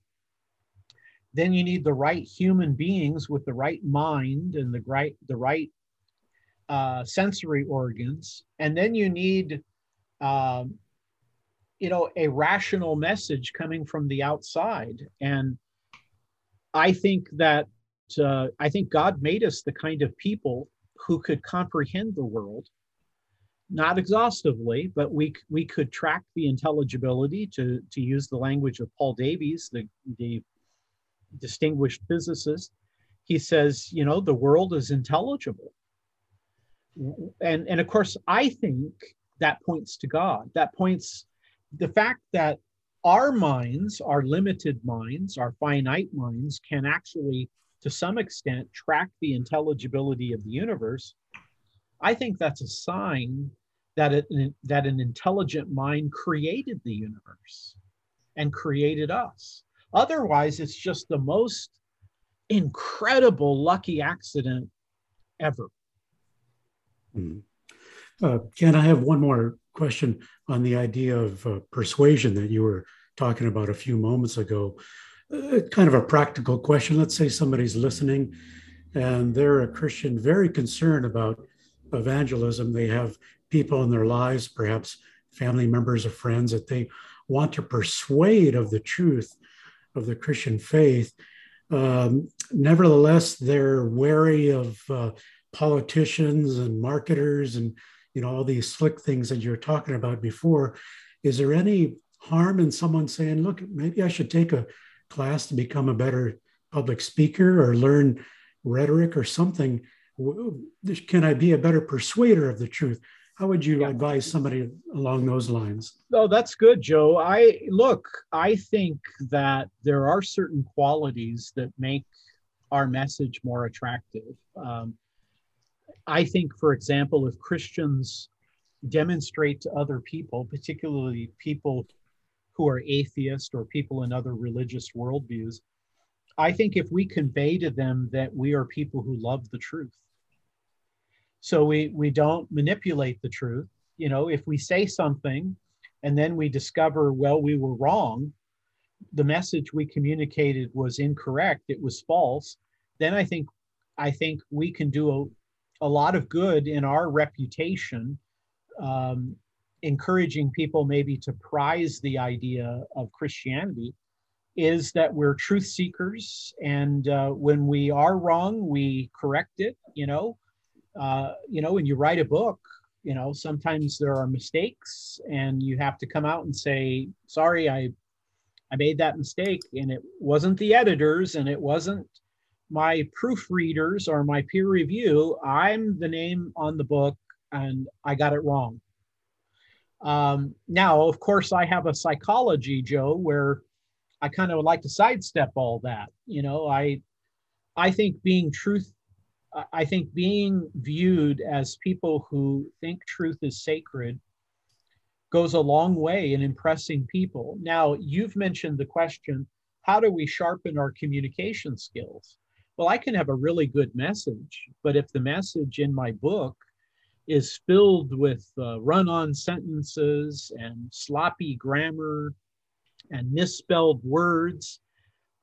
Then you need the right human beings with the right mind and the right sensory organs. And then you need, you know, a rational message coming from the outside. And I think that God made us the kind of people who could comprehend the world, not exhaustively, but we could track the intelligibility, to use the language of Paul Davies, the distinguished physicist. He says, you know, the world is intelligible. And of course, I think that points to God. That points the fact that our minds, our limited minds, our finite minds can actually, to some extent, track the intelligibility of the universe. I think that's a sign that an intelligent mind created the universe and created us. Otherwise, it's just the most incredible lucky accident ever. Mm. Ken, I have one more question on the idea of persuasion that you were talking about a few moments ago. Kind of a practical question. Let's say somebody's listening and they're a Christian, very concerned about evangelism. They have people in their lives, perhaps family members or friends, that they want to persuade of the truth of the Christian faith. Nevertheless, they're wary of politicians and marketers and, you know, all these slick things that you were talking about before. Is there any harm in someone saying, look, maybe I should take a class to become a better public speaker or learn rhetoric or something? Can I be a better persuader of the truth? How would you advise somebody along those lines? No, that's good, Joe. I think that there are certain qualities that make our message more attractive. I think, for example, if Christians demonstrate to other people, particularly people who are atheist or people in other religious worldviews, I think if we convey to them that we are people who love the truth, so we don't manipulate the truth. You know, if we say something and then we discover, well, we were wrong, the message we communicated was incorrect, it was false, then I think we can do a lot of good in our reputation, encouraging people maybe to prize the idea of Christianity is that we're truth seekers. And when we are wrong, we correct it, you know. When you write a book, you know, sometimes there are mistakes and you have to come out and say, sorry, I made that mistake, and it wasn't the editors and it wasn't my proofreaders or my peer review. I'm the name on the book and I got it wrong. Now, of course, I have a psychology, Joe, where I kind of would like to sidestep all that. You know, I think being viewed as people who think truth is sacred goes a long way in impressing people. Now, you've mentioned the question, how do we sharpen our communication skills? Well, I can have a really good message, but if the message in my book is filled with run-on sentences and sloppy grammar and misspelled words,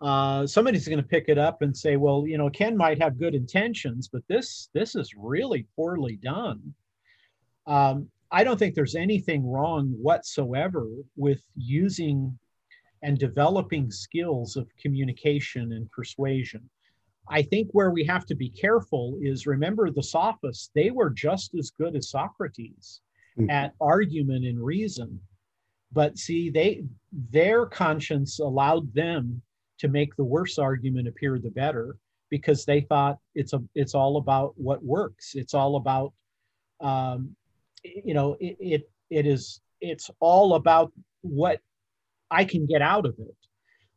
somebody's going to pick it up and say, well, you know, Ken might have good intentions, but this is really poorly done. I don't think there's anything wrong whatsoever with using and developing skills of communication and persuasion. I think where we have to be careful is, remember the sophists, they were just as good as Socrates at argument and reason. But see, their conscience allowed them to make the worse argument appear the better, because they thought it's all about what works. It's all about, it's all about what I can get out of it.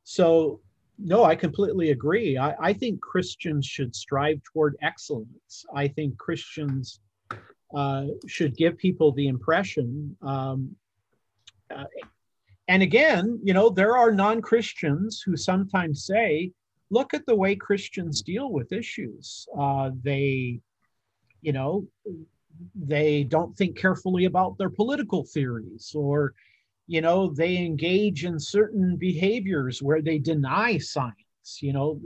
So no, I completely agree. I think Christians should strive toward excellence. I think Christians should give people the impression, and again, you know, there are non-Christians who sometimes say, look at the way Christians deal with issues. They don't think carefully about their political theories, or, you know, they engage in certain behaviors where they deny science. You know,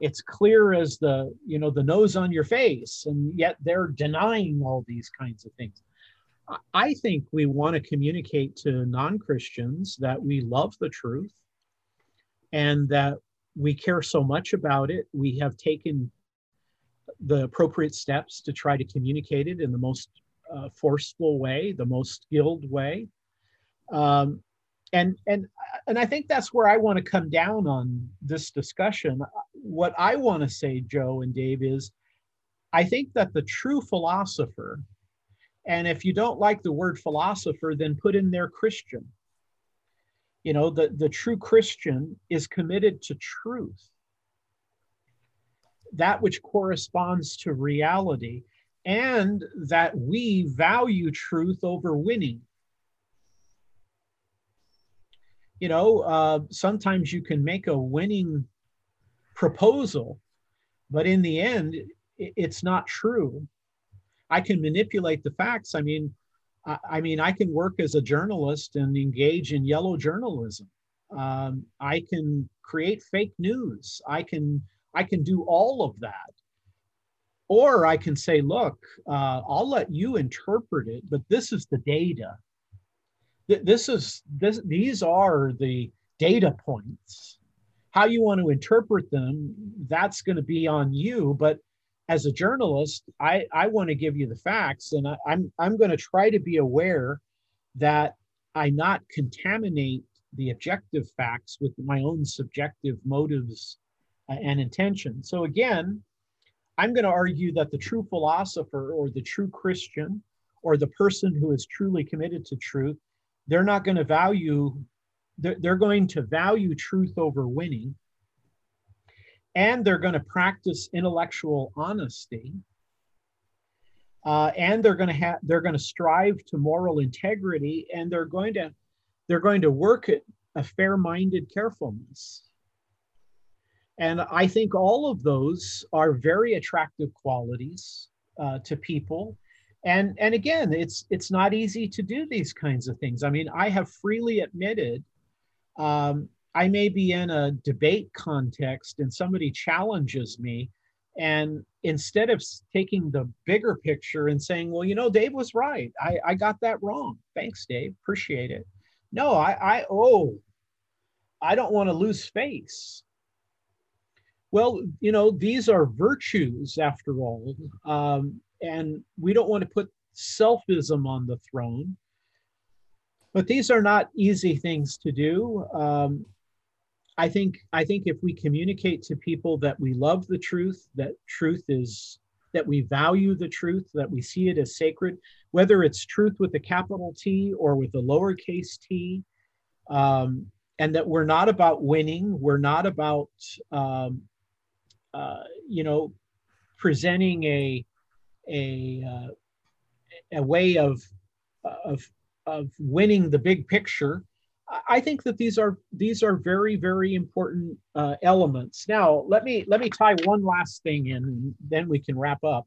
it's clear as the, you know, the nose on your face, and yet they're denying all these kinds of things. I think we want to communicate to non-Christians that we love the truth and that we care so much about it. We have taken the appropriate steps to try to communicate it in the most forceful way, the most skilled way. And I think that's where I want to come down on this discussion. What I want to say, Joe and Dave, is I think that the true philosopher, and if you don't like the word philosopher, then put in there Christian. You know, the true Christian is committed to truth, that which corresponds to reality, and that we value truth over winning. You know, sometimes you can make a winning proposal, but in the end, it's not true. I can manipulate the facts. I mean, I can work as a journalist and engage in yellow journalism. I can create fake news. I can do all of that. Or I can say, look, I'll let you interpret it, but this is the data. These are the data points. How you want to interpret them, that's going to be on you. But as a journalist, I want to give you the facts, and I'm going to try to be aware that I not contaminate the objective facts with my own subjective motives and intention. So again, I'm going to argue that the true philosopher or the true Christian or the person who is truly committed to truth, they're not going to value, they're going to value truth over winning. And they're going to practice intellectual honesty. And they're going to strive to moral integrity, and they're going to work at a fair-minded carefulness. And I think all of those are very attractive qualities to people. And again, it's not easy to do these kinds of things. I mean, I have freely admitted I may be in a debate context and somebody challenges me, and instead of taking the bigger picture and saying, well, you know, Dave was right. I got that wrong. Thanks, Dave. Appreciate it. No, I don't want to lose face. Well, you know, these are virtues after all. And we don't want to put selfism on the throne. But these are not easy things to do. I think if we communicate to people that we love the truth, that truth is, that we value the truth, that we see it as sacred, whether it's truth with a capital T or with a lowercase t, and that we're not about winning, we're not about you know, presenting a way of winning the big picture. I think that these are very, very important elements. Now, let me tie one last thing in, and then we can wrap up.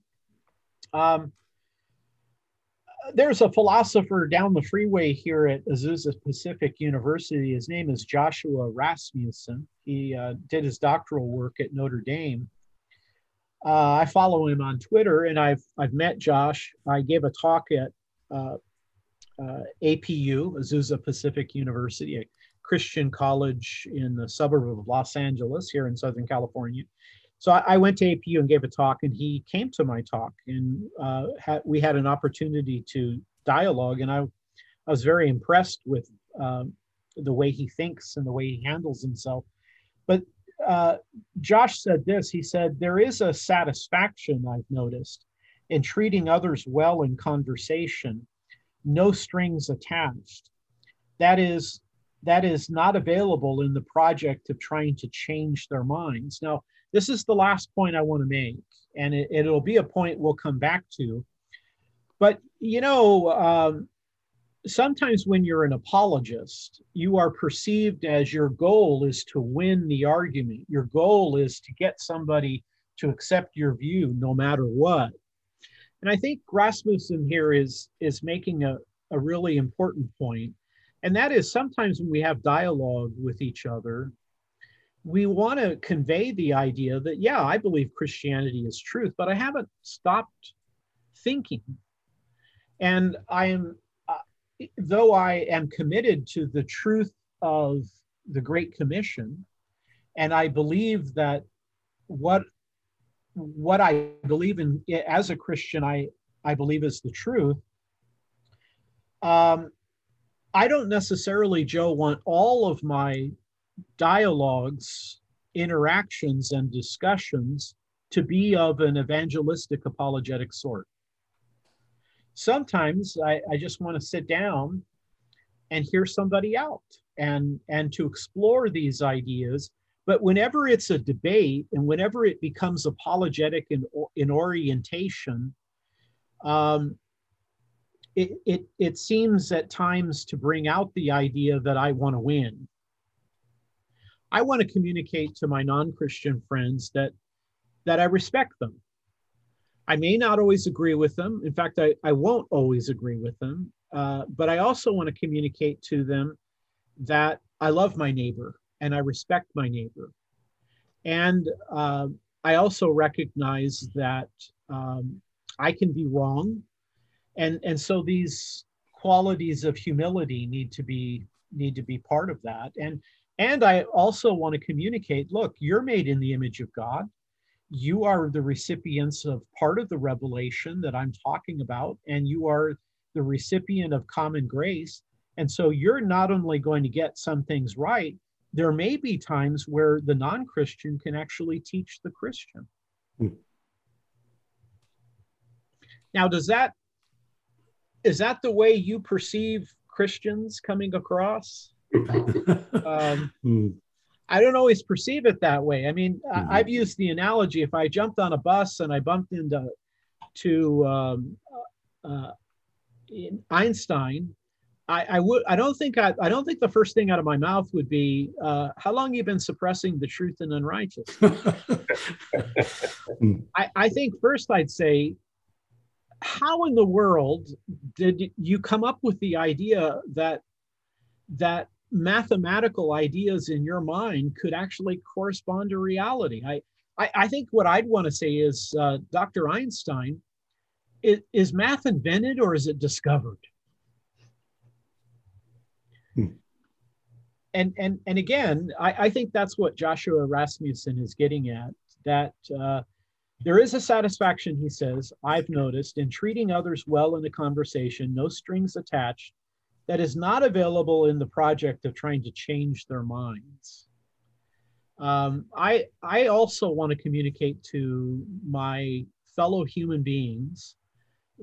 There's a philosopher down the freeway here at Azusa Pacific University. His name is Joshua Rasmussen. He did his doctoral work at Notre Dame. I follow him on Twitter, and I've met Josh. I gave a talk at APU, Azusa Pacific University, a Christian college in the suburb of Los Angeles here in Southern California. So I went to APU and gave a talk, and he came to my talk, and we had an opportunity to dialogue, and I was very impressed with the way he thinks and the way he handles himself. But Josh said this, he said, there is a satisfaction I've noticed in treating others well in conversation, no strings attached. That is not available in the project of trying to change their minds. Now, this is the last point I want to make, and it'll be a point we'll come back to. But, you know, sometimes when you're an apologist, you are perceived as your goal is to win the argument. Your goal is to get somebody to accept your view no matter what. And I think Rasmussen here is making a really important point. And that is, sometimes when we have dialogue with each other, we want to convey the idea that, yeah, I believe Christianity is truth, but I haven't stopped thinking. And I am, though I am committed to the truth of the Great Commission, and I believe that what I believe in as a Christian, I believe is the truth. I don't necessarily, Joe, want all of my dialogues, interactions, and discussions to be of an evangelistic apologetic sort. Sometimes I just want to sit down and hear somebody out and to explore these ideas. But whenever it's a debate and whenever it becomes apologetic in orientation, it seems at times to bring out the idea that I want to win. I want to communicate to my non-Christian friends that I respect them. I may not always agree with them. In fact, I won't always agree with them. But I also want to communicate to them that I love my neighbor, and I respect my neighbor. And I also recognize that I can be wrong. And so these qualities of humility need to be part of that. And And I also want to communicate, look, you're made in the image of God. You are the recipients of part of the revelation that I'm talking about, and you are the recipient of common grace. And so you're not only going to get some things right, there may be times where the non-Christian can actually teach the Christian. Hmm. Now, is that the way you perceive Christians coming across? I don't always perceive it that way. I mean, I've used the analogy, if I jumped on a bus and I bumped into Einstein, I don't think the first thing out of my mouth would be, how long you been suppressing the truth and unrighteous? I think first I'd say, how in the world did you come up with the idea that mathematical ideas in your mind could actually correspond to reality? I think what I'd want to say is, Dr. Einstein, is math invented or is it discovered? And again, I think that's what Joshua Rasmussen is getting at, that there is a satisfaction, he says, I've noticed, in treating others well in a conversation, no strings attached, that is not available in the project of trying to change their minds. I also want to communicate to my fellow human beings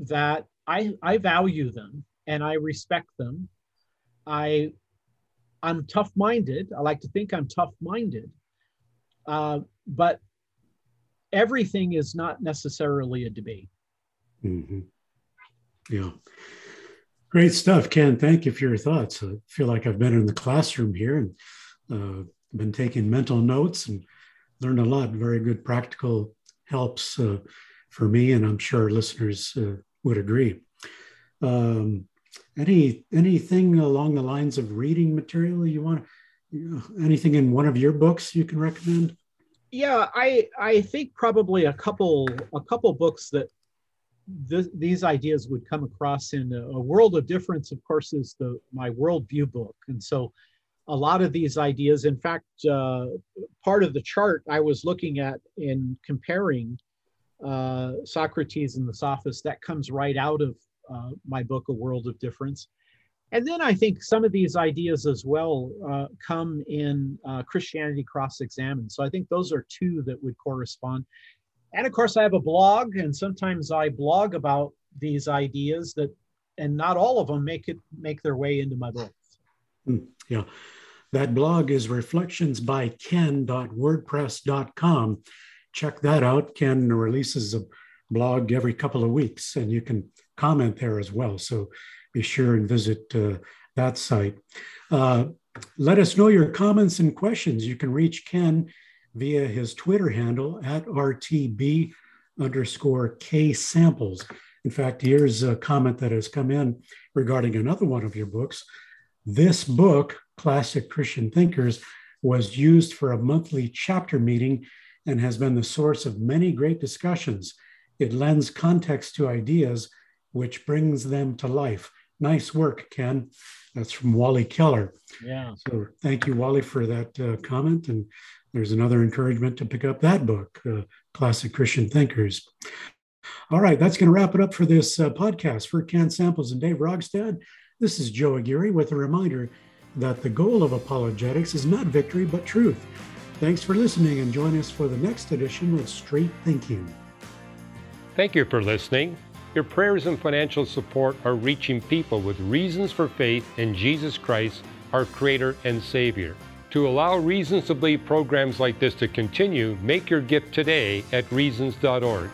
that I value them and I respect them. I'm tough-minded. I like to think I'm tough-minded, but everything is not necessarily a debate. Mm-hmm. Yeah. Great stuff, Ken. Thank you for your thoughts. I feel like I've been in the classroom here and been taking mental notes and learned a lot. Very good practical helps for me, and I'm sure our listeners would agree. Anything along the lines of reading material you want? Anything in one of your books you can recommend? Yeah, I think probably a couple books that these ideas would come across in. A World of Difference, of course, is my worldview book. And so a lot of these ideas, in fact, part of the chart I was looking at in comparing Socrates and the Sophists, that comes right out of my book, A World of Difference. And then I think some of these ideas as well come in Christianity Cross-Examined. So I think those are two that would correspond. And of course, I have a blog, and sometimes I blog about these ideas and not all of them make their way into my book. Yeah, that blog is reflectionsbyken.wordpress.com. Check that out. Ken releases a blog every couple of weeks, and you can comment there as well. So be sure and visit that site. Let us know your comments and questions. You can reach Ken via his Twitter handle at @RTB_KSamples. In fact, here's a comment that has come in regarding another one of your books. This book, Classic Christian Thinkers, was used for a monthly chapter meeting and has been the source of many great discussions. It lends context to ideas, which brings them to life. Nice work, Ken. That's from Wally Keller. Yeah. So thank you, Wally, for that comment. And there's another encouragement to pick up that book, Classic Christian Thinkers. All right, that's going to wrap it up for this podcast. For Ken Samples and Dave Rogstad, this is Joe Aguirre with a reminder that the goal of apologetics is not victory, but truth. Thanks for listening, and join us for the next edition of Straight Thinking. Thank you for listening. Your prayers and financial support are reaching people with reasons for faith in Jesus Christ, our Creator and Savior. To allow Reasons to Believe programs like this to continue, make your gift today at Reasons.org.